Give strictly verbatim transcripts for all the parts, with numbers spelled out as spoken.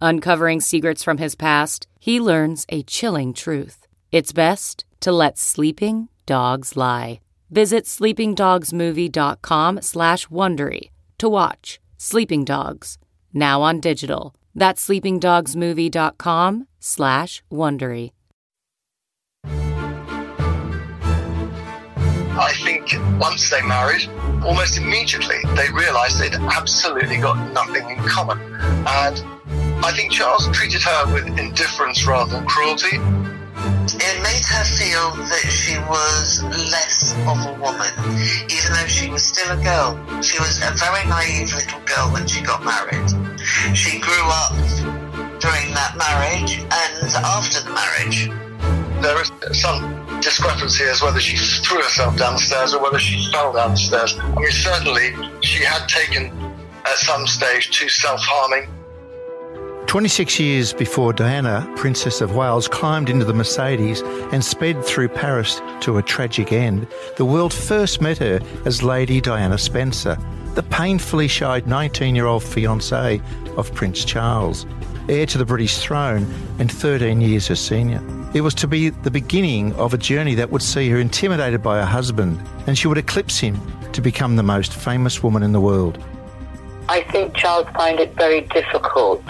Uncovering secrets from his past, he learns a chilling truth. It's best to let sleeping dogs lie. Visit sleepingdogsmovie.com slash Wondery to watch Sleeping Dogs, now on digital. That's sleepingdogsmovie.com slash Wondery. I think once they married, almost immediately they realised they'd absolutely got nothing in common. And I think Charles treated her with indifference rather than cruelty. It made her feel that she was less of a woman, even though she was still a girl. She was a very naive little girl when she got married. She grew up during that marriage and after the marriage. There is some discrepancy as whether she threw herself downstairs or whether she fell downstairs. I mean, certainly she had taken at some stage to self-harming. twenty-six years before Diana, Princess of Wales, climbed into the Mercedes and sped through Paris to a tragic end, the world first met her as Lady Diana Spencer, the painfully shy nineteen-year-old fiancée of Prince Charles, heir to the British throne and thirteen years her senior. It was to be the beginning of a journey that would see her intimidated by her husband, and she would eclipse him to become the most famous woman in the world. I think Charles found it very difficult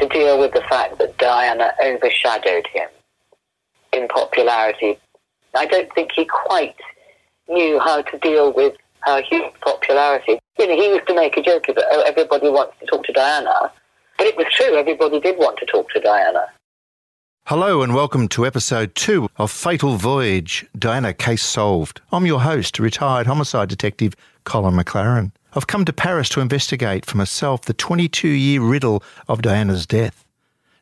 to deal with the fact that Diana overshadowed him in popularity. I don't think he quite knew how to deal with her huge popularity. You know, he used to make a joke about, oh, everybody wants to talk to Diana, but it was true, everybody did want to talk to Diana. Hello and welcome to episode two of Fatal Voyage, Diana Case Solved. I'm your host, retired homicide detective Colin McLaren. I've come to Paris to investigate for myself the twenty-two-year riddle of Diana's death.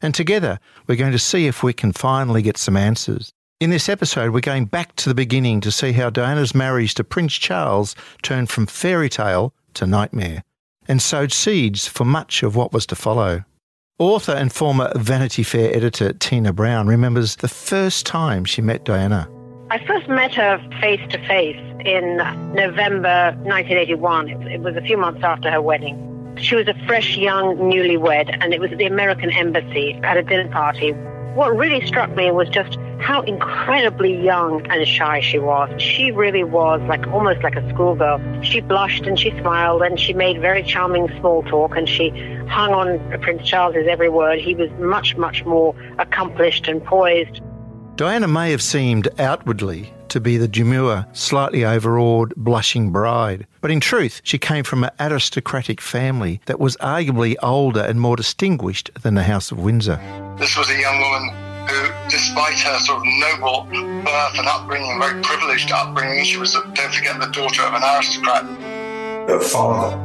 And together, we're going to see if we can finally get some answers. In this episode, we're going back to the beginning to see how Diana's marriage to Prince Charles turned from fairy tale to nightmare and sowed seeds for much of what was to follow. Author and former Vanity Fair editor Tina Brown remembers the first time she met Diana. I first met her face-to-face in November nineteen eighty-one. It was a few months after her wedding. She was a fresh, young newlywed, and it was at the American Embassy at a dinner party. What really struck me was just how incredibly young and shy she was. She really was like almost like a schoolgirl. She blushed and she smiled and she made very charming small talk, and she hung on Prince Charles's every word. He was much, much more accomplished and poised. Diana may have seemed outwardly to be the demure, slightly overawed, blushing bride, but in truth she came from an aristocratic family that was arguably older and more distinguished than the House of Windsor. This was a young woman who, despite her sort of noble birth and upbringing, very privileged upbringing, she was, don't forget, the daughter of an aristocrat. Her father,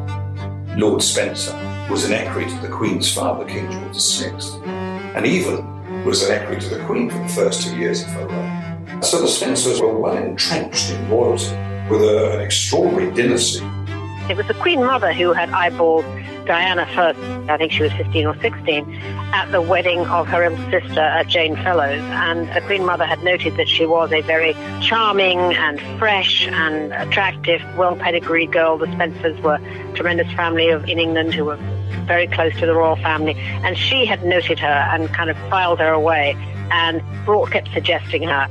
Lord Spencer, was an equerry to the Queen's father, King George the sixth, and even was an equerry to the Queen for the first two years of her reign. So the Spencers were well entrenched in royalty with a, an extraordinary dynasty. It was the Queen Mother who had eyeballed Diana first, I think she was fifteen or sixteen, at the wedding of her little sister, uh, Jane Fellowes, and the Queen Mother had noted that she was a very charming and fresh and attractive, well-pedigreed girl. The Spencers were a tremendous family of, in England who were very close to the royal family, and she had noted her and kind of filed her away and brought kept suggesting her.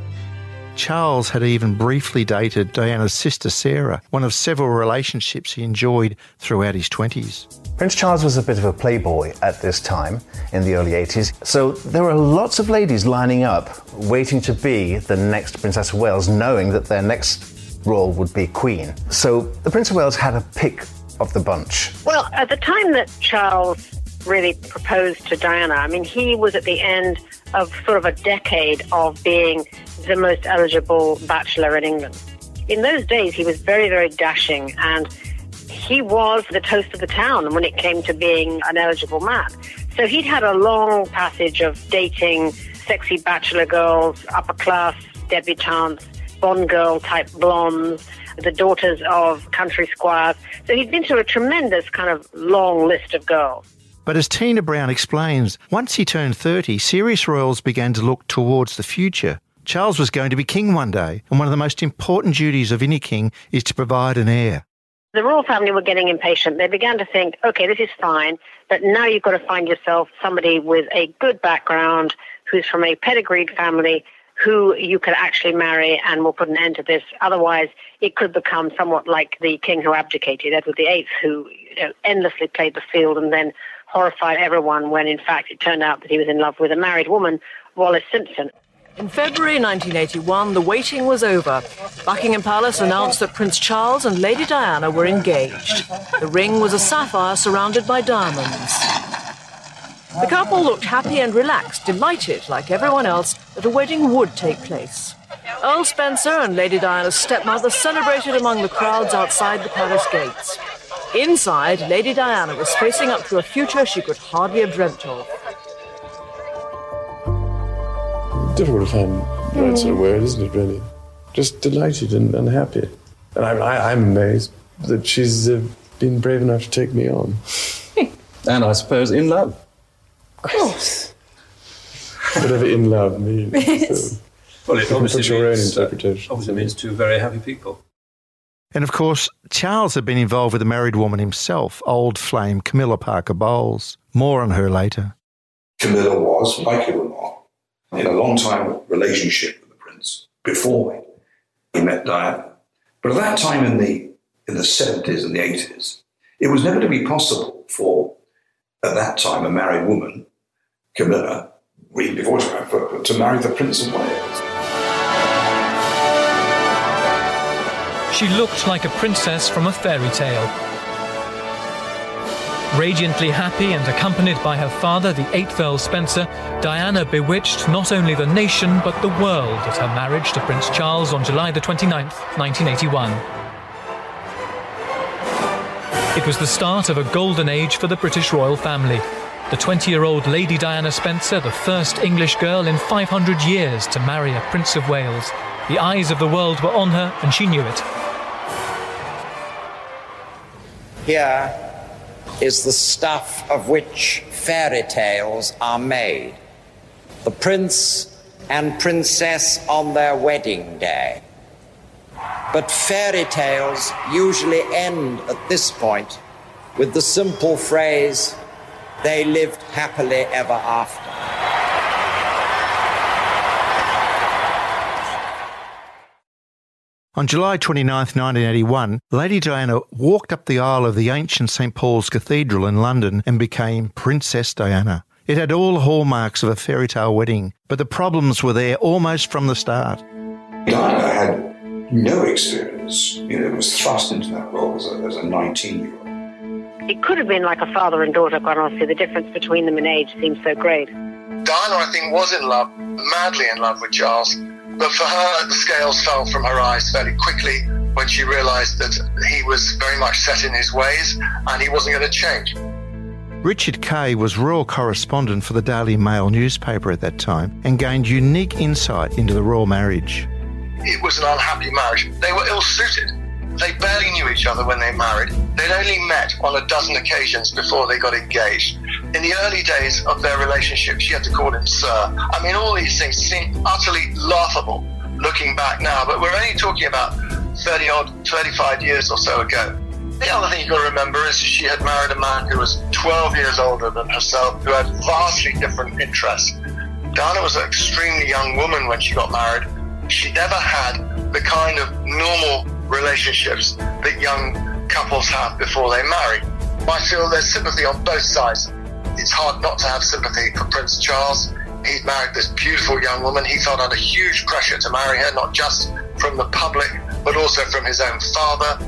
Charles had even briefly dated Diana's sister Sarah, one of several relationships he enjoyed throughout his twenties. Prince Charles was a bit of a playboy at this time, in the early eighties, so there were lots of ladies lining up, waiting to be the next Princess of Wales, knowing that their next role would be Queen. So the Prince of Wales had a pick of the bunch. Well, at the time that Charles really proposed to Diana, I mean, he was at the end of sort of a decade of being the most eligible bachelor in England. In those days, he was very, very dashing, and he was the toast of the town when it came to being an eligible man. So he'd had a long passage of dating sexy bachelor girls, upper-class debutantes, Bond girl-type blondes, the daughters of country squires. So he'd been through a tremendous kind of long list of girls. But as Tina Brown explains, once he turned thirty, serious royals began to look towards the future. Charles was going to be king one day, and one of the most important duties of any king is to provide an heir. The royal family were getting impatient. They began to think, OK, this is fine, but now you've got to find yourself somebody with a good background, who's from a pedigreed family, who you can actually marry and will put an end to this. Otherwise, it could become somewhat like the king who abdicated, Edward the Eighth, who you know, endlessly played the field and then horrified everyone when, in fact, it turned out that he was in love with a married woman, Wallis Simpson. In February nineteen eighty-one, the waiting was over. Buckingham Palace announced that Prince Charles and Lady Diana were engaged. The ring was a sapphire surrounded by diamonds. The couple looked happy and relaxed, delighted, like everyone else, that a wedding would take place. Earl Spencer and Lady Diana's stepmother celebrated among the crowds outside the palace gates. Inside, Lady Diana was facing up to a future she could hardly have dreamt of. Difficult to find the right sort of word, isn't it, really? Just delighted and, and happy. And I'm, I, I'm amazed that she's uh, been brave enough to take me on. And I suppose in love. Of course. Whatever in love means. So. Well, it obviously your means, own interpretation. Uh, obviously means two very happy people. And, of course, Charles had been involved with a married woman himself, old flame Camilla Parker Bowles. More on her later. Camilla was, like you remark, in a long-time relationship with the Prince before he met Diana. But at that time in the in the seventies and the eighties, it was never to be possible for, at that time, a married woman, Camilla, really before she married, but to marry the Prince of Wales. She looked like a princess from a fairy tale. Radiantly happy and accompanied by her father, the eighth Earl Spencer, Diana bewitched not only the nation but the world at her marriage to Prince Charles on July the twenty-ninth, nineteen eighty-one. It was the start of a golden age for the British royal family. The twenty-year-old Lady Diana Spencer, the first English girl in five hundred years to marry a Prince of Wales. The eyes of the world were on her, and she knew it. Here is the stuff of which fairy tales are made. The prince and princess on their wedding day. But fairy tales usually end at this point with the simple phrase, they lived happily ever after. On July twenty-ninth, nineteen eighty-one, Lady Diana walked up the aisle of the ancient St Paul's Cathedral in London and became Princess Diana. It had all the hallmarks of a fairy tale wedding, but the problems were there almost from the start. Diana had no experience, you know, was thrust into that role as a, as a nineteen-year-old. It could have been like a father and daughter, quite honestly. The difference between them in age seems so great. Diana, I think, was in love, madly in love with Charles, but for her, the scales fell from her eyes fairly quickly when she realised that he was very much set in his ways and he wasn't going to change. Richard Kay was royal correspondent for the Daily Mail newspaper at that time and gained unique insight into the royal marriage. It was an unhappy marriage. They were ill-suited. They barely knew each other when they married. They'd only met on a dozen occasions before they got engaged. In the early days of their relationship, she had to call him sir. I mean, all these things seem utterly laughable looking back now, but we're only talking about thirty-odd, thirty-five years or so ago. The other thing you've got to remember is she had married a man who was twelve years older than herself, who had vastly different interests. Diana was an extremely young woman when she got married, she never had the kind of normal relationships that young couples have before they marry. I feel there's sympathy on both sides. It's hard not to have sympathy for Prince Charles. He's married this beautiful young woman. He felt under huge pressure to marry her, not just from the public, but also from his own father.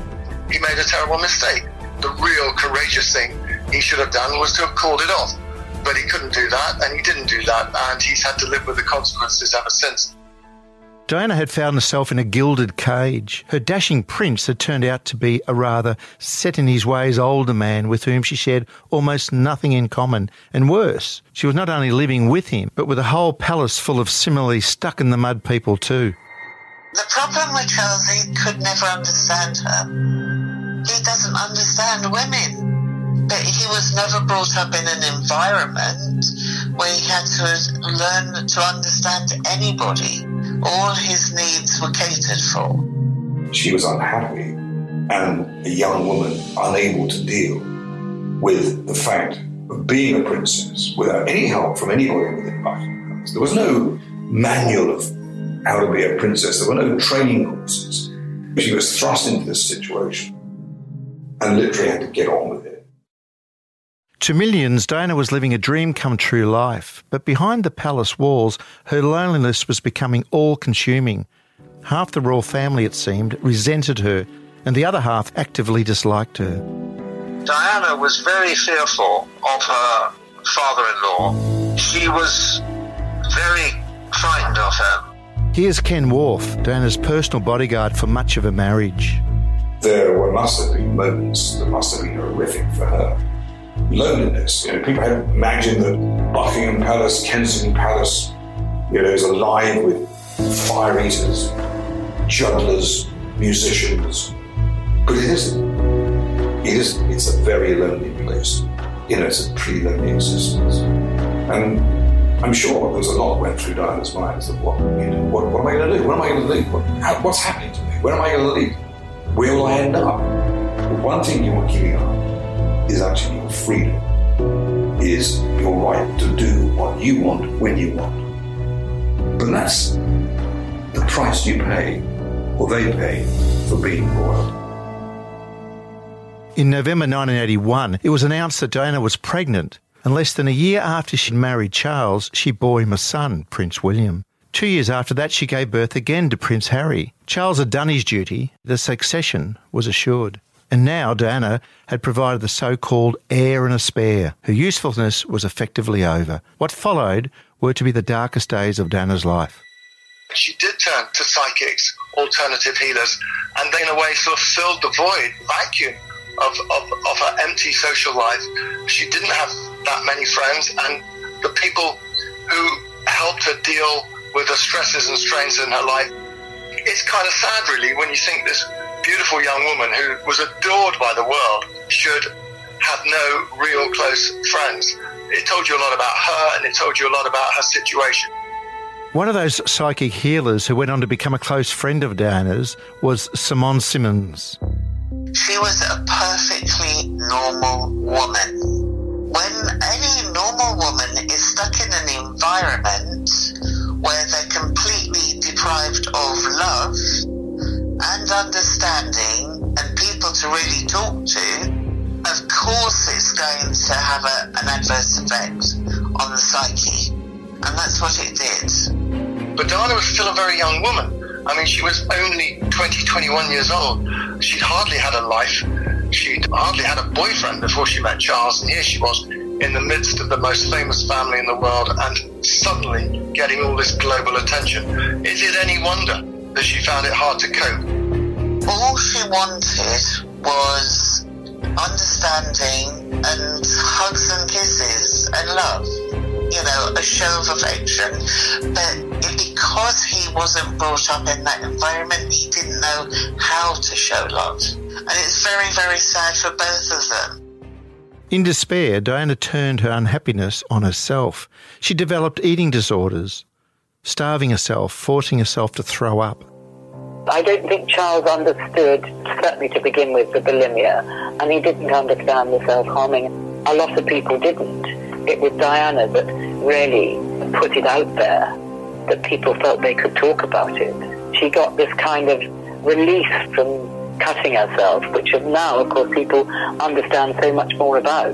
He made a terrible mistake. The real courageous thing he should have done was to have called it off. But he couldn't do that, and he didn't do that, and he's had to live with the consequences ever since. Diana had found herself in a gilded cage. Her dashing prince had turned out to be a rather set-in-his-ways older man with whom she shared almost nothing in common. And worse, she was not only living with him, but with a whole palace full of similarly stuck-in-the-mud people too. The problem with Charles, he could never understand her. He doesn't understand women. But he was never brought up in an environment where he had to learn to understand anybody. All his needs were catered for. She was unhappy and a young woman unable to deal with the fact of being a princess without any help from anybody within Buckingham Palace. There was no manual of how to be a princess. There were no training courses. She was thrust into this situation and literally had to get on with it. To millions, Diana was living a dream-come-true life, but behind the palace walls, her loneliness was becoming all-consuming. Half the royal family, it seemed, resented her, and the other half actively disliked her. Diana was very fearful of her father-in-law. She was very frightened of him. Here's Ken Wharfe, Diana's personal bodyguard for much of her marriage. There were must have been moments that must have been horrific for her. Loneliness. You know, people had imagined that Buckingham Palace, Kensington Palace, you know, is alive with fire eaters, jugglers, musicians, but it isn't. It isn't. It's a very lonely place. You know, it's a pretty lonely existence. And I'm sure there was a lot that went through Diana's mind as to what, you know, what, what am I going to do? What am I going to do? What, how, what's happening to me? Where am I going to leave? Where will I end up? But one thing you want keeping an eye on is actually your freedom, is your right to do what you want when you want. But that's the price you pay, or they pay, for being royal. In November nineteen eighty-one, it was announced that Diana was pregnant, and less than a year after she married Charles, she bore him a son, Prince William. Two years after that, she gave birth again to Prince Harry. Charles had done his duty. The succession was assured. And now Diana had provided the so-called heir and a spare. Her usefulness was effectively over. What followed were to be the darkest days of Diana's life. She did turn to psychics, alternative healers, and they in a way sort of filled the void, vacuum of, of, of her empty social life. She didn't have that many friends, and the people who helped her deal with the stresses and strains in her life. It's kind of sad, really, when you think this beautiful young woman who was adored by the world should have no real close friends. It told you a lot about her, and it told you a lot about her situation. One of those psychic healers who went on to become a close friend of Diana's was Simone Simmons. She was a perfectly normal woman. When any normal woman is stuck in an environment where they're completely deprived of love and understanding and people to really talk to, of course it's going to have a, an adverse effect on the psyche. And that's what it did. But Diana was still a very young woman. I mean, she was only twenty, twenty-one years old. She'd hardly had a life. She'd hardly had a boyfriend before she met Charles. And here she was in the midst of the most famous family in the world and suddenly getting all this global attention. Is it any wonder that she found it hard to cope? All she wanted was understanding and hugs and kisses and love, you know, a show of affection. But because he wasn't brought up in that environment, he didn't know how to show love. And it's very, very sad for both of them. In despair, Diana turned her unhappiness on herself. She developed eating disorders, starving herself, forcing herself to throw up. I don't think Charles understood, certainly to begin with, the bulimia, and he didn't understand the self-harming. A lot of people didn't. It was Diana that really put it out there, that people felt they could talk about it. she got this kind of release from cutting herself, which now, of course, people understand so much more about.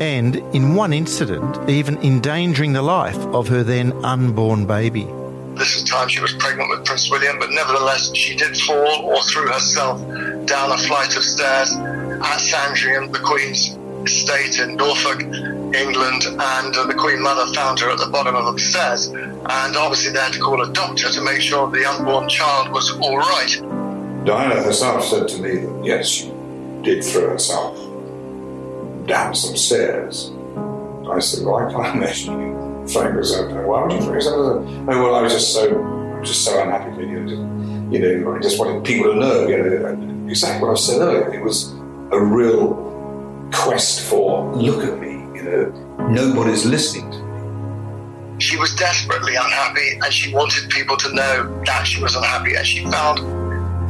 And in one incident, even endangering the life of her then unborn baby. This is the time she was pregnant with Prince William, but nevertheless she did fall or threw herself down a flight of stairs at Sandringham, the Queen's estate in Norfolk, England, and uh, the Queen Mother found her at the bottom of the stairs, and obviously they had to call a doctor to make sure the unborn child was all right. Diana herself said to me that yes, she did throw herself down some stairs. I said, well, I can't imagine you throwing yourself down. Why would you throw yourself down? Oh, well, I was just so, just so unhappy for you. Just, you know, I just wanted people to know, you know, exactly what I said earlier. It was a real quest for, look at me, you know, nobody's listening to me. She was desperately unhappy, and she wanted people to know that she was unhappy, and she found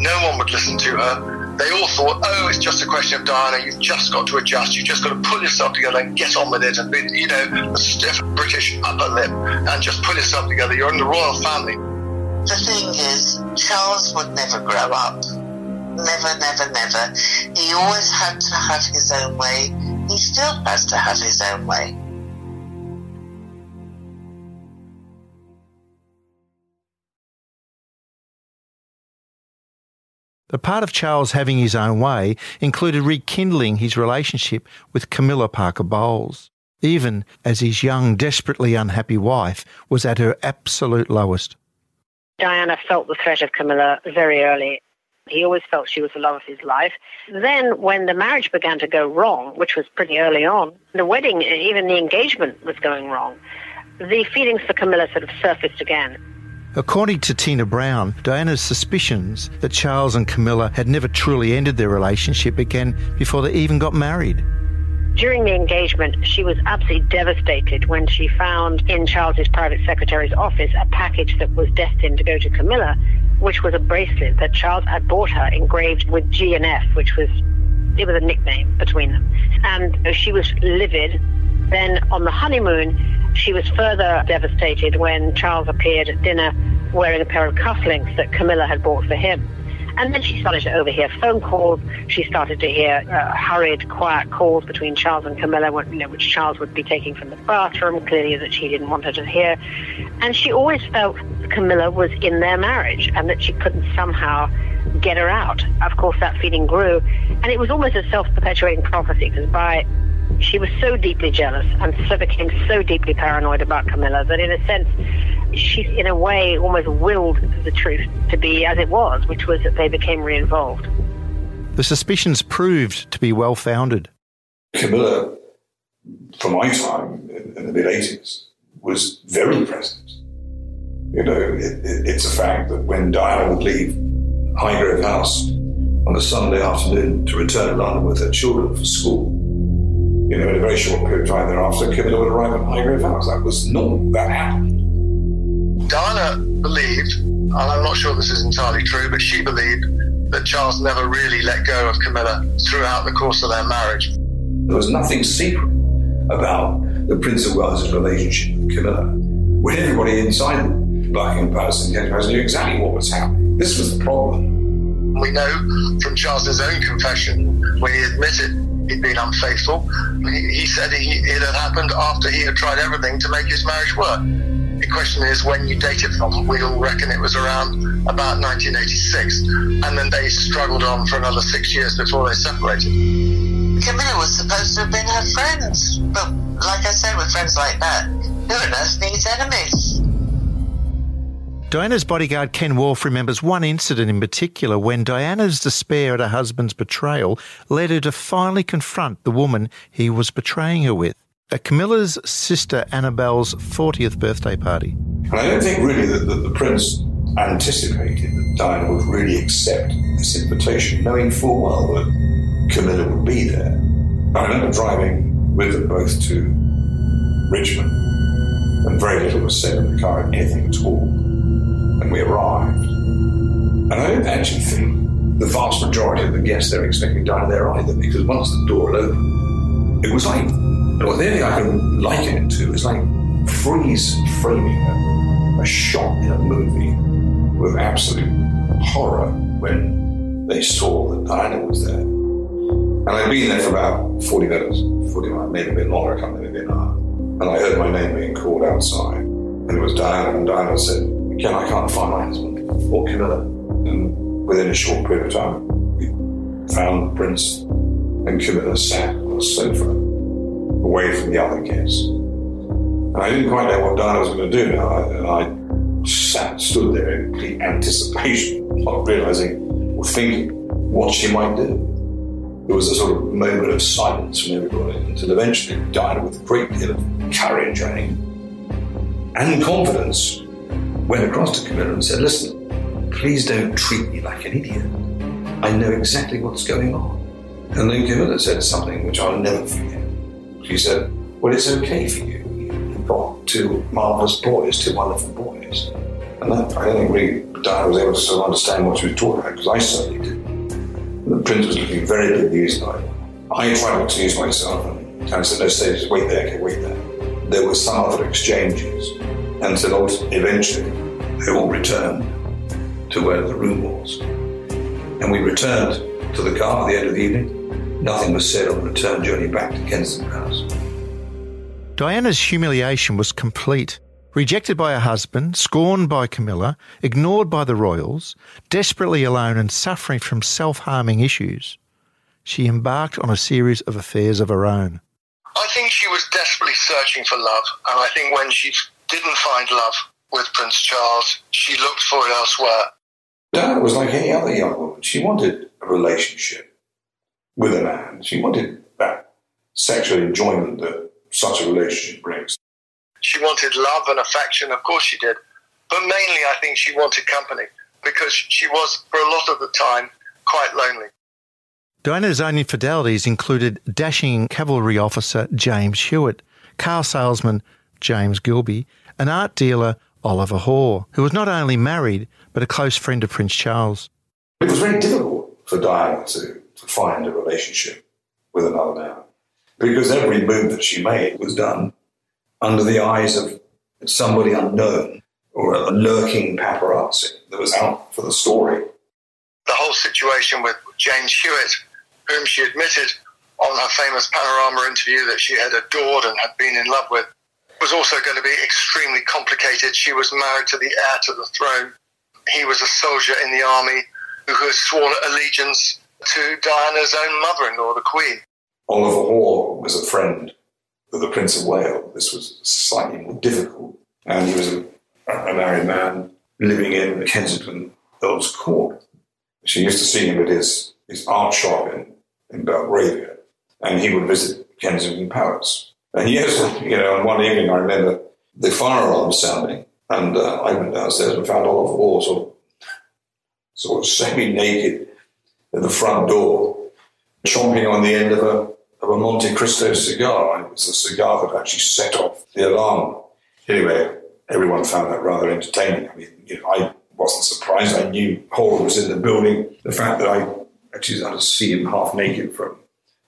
no one would listen to her. They all thought, oh, it's just a question of Diana, you've just got to adjust, you've just got to pull yourself together and get on with it, and be, you know, a stiff British upper lip, and just pull yourself together, you're in the royal family. The thing is, Charles would never grow up. Never, never, never. He always had to have his own way. He still has to have his own way. The part of Charles having his own way included rekindling his relationship with Camilla Parker Bowles, even as his young, desperately unhappy wife was at her absolute lowest. Diana felt the threat of Camilla very early. He always felt she was the love of his life. Then when the marriage began to go wrong, which was pretty early on, the wedding, even the engagement was going wrong, the feelings for Camilla sort of surfaced again. According to Tina Brown, Diana's suspicions that Charles and Camilla had never truly ended their relationship began before they even got married. During the engagement, she was absolutely devastated when she found in Charles's private secretary's office a package that was destined to go to Camilla, which was a bracelet that Charles had bought her engraved with G and F, which was, it was a nickname between them. And she was livid. Then on the honeymoon, she was further devastated when Charles appeared at dinner wearing a pair of cufflinks that Camilla had bought for him. And then she started to overhear phone calls. She started to hear uh, hurried, quiet calls between Charles and Camilla, you know, which Charles would be taking from the bathroom, clearly that she didn't want her to hear. And she always felt Camilla was in their marriage and that she couldn't somehow get her out. Of course, that feeling grew. And it was almost a self-perpetuating prophecy, because by... she was so deeply jealous and so became so deeply paranoid about Camilla that in a sense she in a way almost willed the truth to be as it was, which was that they became re-involved. The suspicions proved to be well-founded. Camilla, for my time in the mid-eighties, was very present. You know, it, it, it's a fact that when Diana would leave Highgrove House on a Sunday afternoon to return to London with her children for school, you know, in a very short period of time thereafter, Camilla would arrive at Highgrove House. That was normal. That happened. Diana believed, and I'm not sure this is entirely true, but she believed that Charles never really let go of Camilla throughout the course of their marriage. There was nothing secret about the Prince of Wales' relationship with Camilla. When everybody inside Buckingham Palace and Kensington Palace knew exactly what was happening, this was the problem. We know from Charles's own confession, when he admitted he'd been unfaithful. He, he said he, it had happened after he had tried everything to make his marriage work. The question is when you date it from. We all reckon it was around about nineteen eighty-six, and then they struggled on for another six years before they separated. Camilla was supposed to have been her friend, but like I said, with friends like that, who on earth needs enemies? Diana's bodyguard Ken Wharfe remembers one incident in particular when Diana's despair at her husband's betrayal led her to finally confront the woman he was betraying her with at Camilla's sister Annabelle's fortieth birthday party. And I don't think really that the, the Prince anticipated that Diana would really accept this invitation, knowing full well that Camilla would be there. I remember driving with them both to Richmond, and very little was said in the car, anything at all. And we arrived. And I don't actually think the vast majority of the guests they were expecting Diana there either, because once the door opened, it was like, well, the only thing I can liken it to is like freeze framing a, a shot in a movie. with absolute horror when they saw that Diana was there. And I'd been there for about forty minutes, forty-five, maybe a bit longer, I can't remember, maybe an hour. And I heard my name being called outside. And it was Diana, and Diana said, Ken, I can't find my husband, or Camilla. And within a short period of time, we found the Prince and Camilla sat on a sofa, away from the other guests. And I didn't quite know what Diana was going to do now, and I sat, stood there in complete anticipation, not realising or thinking what she might do. There was a sort of moment of silence from everybody until eventually Diana, with a great deal of courage and confidence, went across to Camilla and said, listen, please don't treat me like an idiot. I know exactly what's going on. And then Camilla said something which I'll never forget. She said, well, it's okay for you. You've got two marvellous boys, two wonderful boys. And that, I don't think really Diana was able to sort of understand what she was talking about, because I certainly didn't. The Prince was looking very confused. I tried not to use myself, and I said, no, stay, just wait there, okay, wait there. There were some other exchanges, and so eventually they all returned to where the room was. And we returned to the car at the end of the evening. Nothing was said on the return journey back to Kensington Palace. Diana's humiliation was complete. Rejected by her husband, scorned by Camilla, ignored by the royals, desperately alone and suffering from self-harming issues, she embarked on a series of affairs of her own. I think she was desperately searching for love, and I think when she didn't find love with Prince Charles, she looked for it elsewhere. Diana was like any other young woman. She wanted a relationship with a man. She wanted that sexual enjoyment that such a relationship brings. She wanted love and affection, of course she did. But mainly I think she wanted company, because she was, for a lot of the time, quite lonely. Diana's own infidelities included dashing cavalry officer James Hewitt, car salesman James Gilbey, and art dealer Oliver Hoare, who was not only married, but a close friend of Prince Charles. It was very difficult for Diana to, to find a relationship with another man, because every move that she made was done under the eyes of somebody unknown or a lurking paparazzi that was out for the story. The whole situation with James Hewitt, whom she admitted on her famous Panorama interview that she had adored and had been in love with, was also going to be extremely complicated. She was married to the heir to the throne. He was a soldier in the army who had sworn allegiance to Diana's own mother-in-law, the Queen. Oliver Hoare was a friend of the Prince of Wales. This was slightly more difficult. And he was a, a married man living in Kensington Earl's Court. She used to see him at his, his art shop in, in Belgravia, and he would visit Kensington Palace. And yes, you know, on one evening I remember the fire alarm sounding, and uh, I went downstairs and found Oliver Hoare sort of, sort of semi-naked at the front door, chomping on the end of a of a Monte Cristo cigar, and it was the cigar that actually set off the alarm. Anyway, everyone found that rather entertaining. I mean, you know, I wasn't surprised. I knew Hoare was in the building. The fact that I actually had to see him half naked from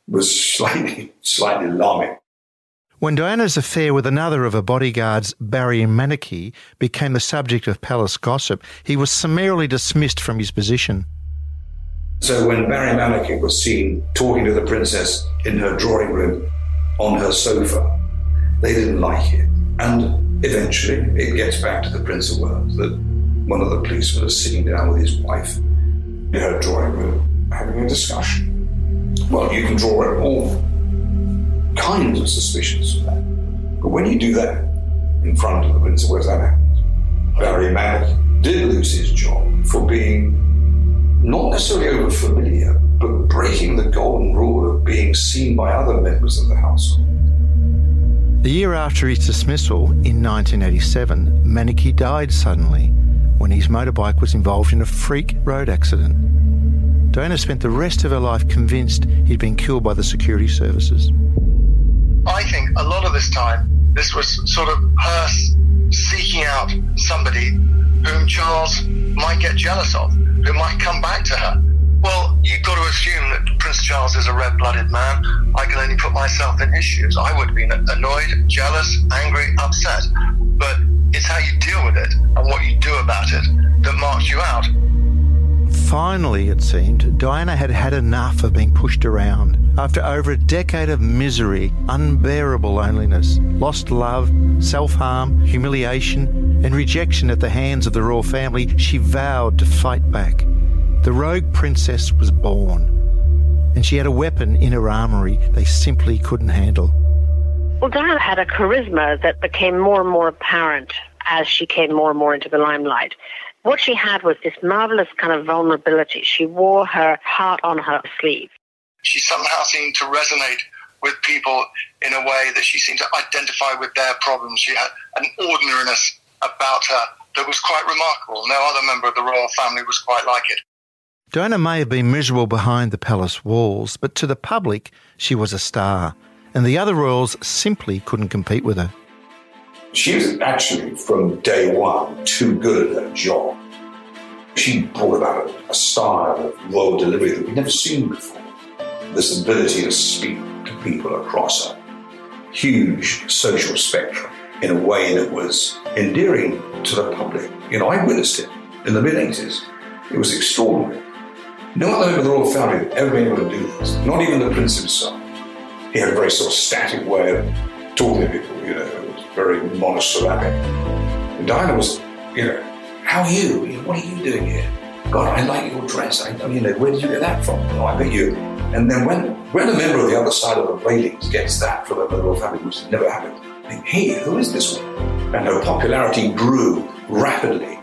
was slightly, slightly alarming. When Diana's affair with another of her bodyguards, Barry Mannakee, became the subject of palace gossip, he was summarily dismissed from his position. So when Barry Mannakee was seen talking to the princess in her drawing room on her sofa, they didn't like it. And eventually it gets back to the Prince of Wales that one of the policemen is sitting down with his wife in her drawing room having a discussion. Well, you can draw up all kinds of suspicions for that. But when you do that in front of the Prince of Wales, that happens. Barry Mannakee did lose his job for being not necessarily over-familiar, but breaking the golden rule of being seen by other members of the household. The year after his dismissal, in nineteen eighty-seven, Mannakee died suddenly when his motorbike was involved in a freak road accident. Diana spent the rest of her life convinced he'd been killed by the security services. I think a lot of this time, this was sort of her seeking out somebody whom Charles might get jealous of, who might come back to her. Well, you've got to assume that Prince Charles is a red-blooded man. I can only put myself in his shoes. I would have been annoyed, jealous, angry, upset. But it's how you deal with it and what you do about it that marked you out. Finally, it seemed, Diana had had enough of being pushed around. After over a decade of misery, unbearable loneliness, lost love, self-harm, humiliation, and rejection at the hands of the royal family, she vowed to fight back. The rogue princess was born, and she had a weapon in her armoury they simply couldn't handle. Well, Diana had a charisma that became more and more apparent as she came more and more into the limelight. What she had was this marvellous kind of vulnerability. She wore her heart on her sleeve. She somehow seemed to resonate with people in a way that she seemed to identify with their problems. She had an ordinariness about her that was quite remarkable. No other member of the royal family was quite like it. Diana may have been miserable behind the palace walls, but to the public, she was a star, and the other royals simply couldn't compete with her. She was actually, from day one, too good at her job. She brought about a style of royal delivery that we'd never seen before. This ability to speak to people across a huge social spectrum in a way that was endearing to the public. You know, I witnessed it in the mid-eighties. It was extraordinary. No other member of the royal family had ever been able to do this, not even the prince himself. He had a very sort of static way of talking to people, you know, it was very monosyllabic. And Diana was, you know, how are you? What are you doing here? God, I like your dress. I, you know, where did you get that from? Oh, I bet you. And then when, when a member of the other side of the railings gets that from a member of the royal family, which never happened, I think, hey, who is this one? And her popularity grew rapidly.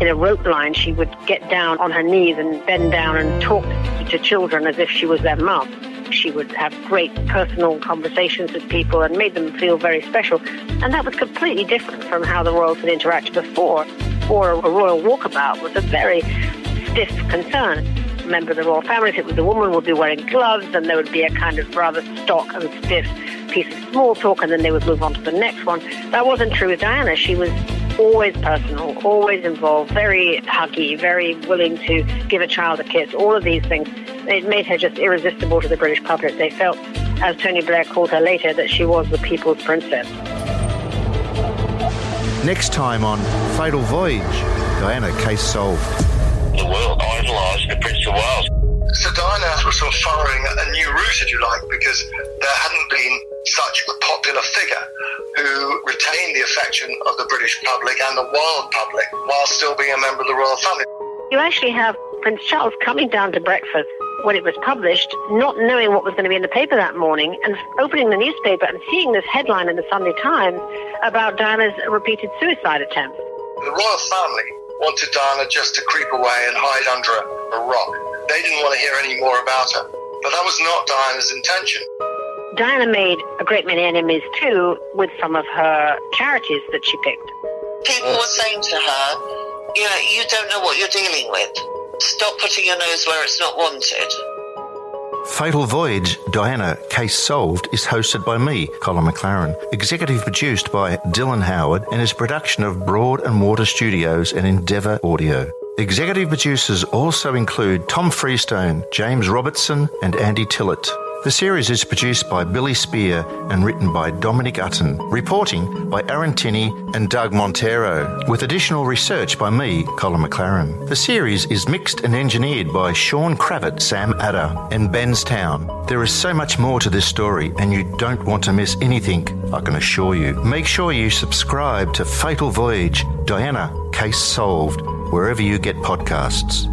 In a rope line, she would get down on her knees and bend down and talk to children as if she was their mum. She would have great personal conversations with people and made them feel very special. And that was completely different from how the royals had interacted before. Or a royal walkabout was a very stiff concern. Member of the royal family, it was the woman would be wearing gloves and there would be a kind of rather stock and stiff piece of small talk, and then they would move on to the next one. That wasn't true with Diana. She was always personal, always involved, very huggy, very willing to give a child a kiss, all of these things. It made her just irresistible to the British public. They felt, as Tony Blair called her later, that she was the people's princess. Next time on Fatal Voyage, Diana case solved. The world idolised the Prince of Wales. So Diana was sort of following a new route, if you like, because there hadn't been such a popular figure who retained the affection of the British public and the world public while still being a member of the royal family. You actually have Prince Charles coming down to breakfast when it was published, not knowing what was going to be in the paper that morning, and opening the newspaper and seeing this headline in the Sunday Times about Diana's repeated suicide attempt. The royal family wanted Diana just to creep away and hide under a, a rock. They didn't want to hear any more about her, but that was not Diana's intention. Diana made a great many enemies too with some of her charities that she picked. People were saying to her, you know, you don't know what you're dealing with. Stop putting your nose where it's not wanted. Fatal Voyage, Diana, Case Solved is hosted by me, Colin McLaren, executive produced by Dylan Howard and is a production of Broad and Water Studios and Endeavour Audio. Executive producers also include Tom Freestone, James Robertson and Andy Tillett. The series is produced by Billy Spear and written by Dominic Utton, reporting by Aaron Tinney and Doug Montero, with additional research by me, Colin McLaren. The series is mixed and engineered by Sean Kravitz, Sam Adder and Benstown. There is so much more to this story and you don't want to miss anything, I can assure you. Make sure you subscribe to Fatal Voyage, Diana, Case Solved, wherever you get podcasts.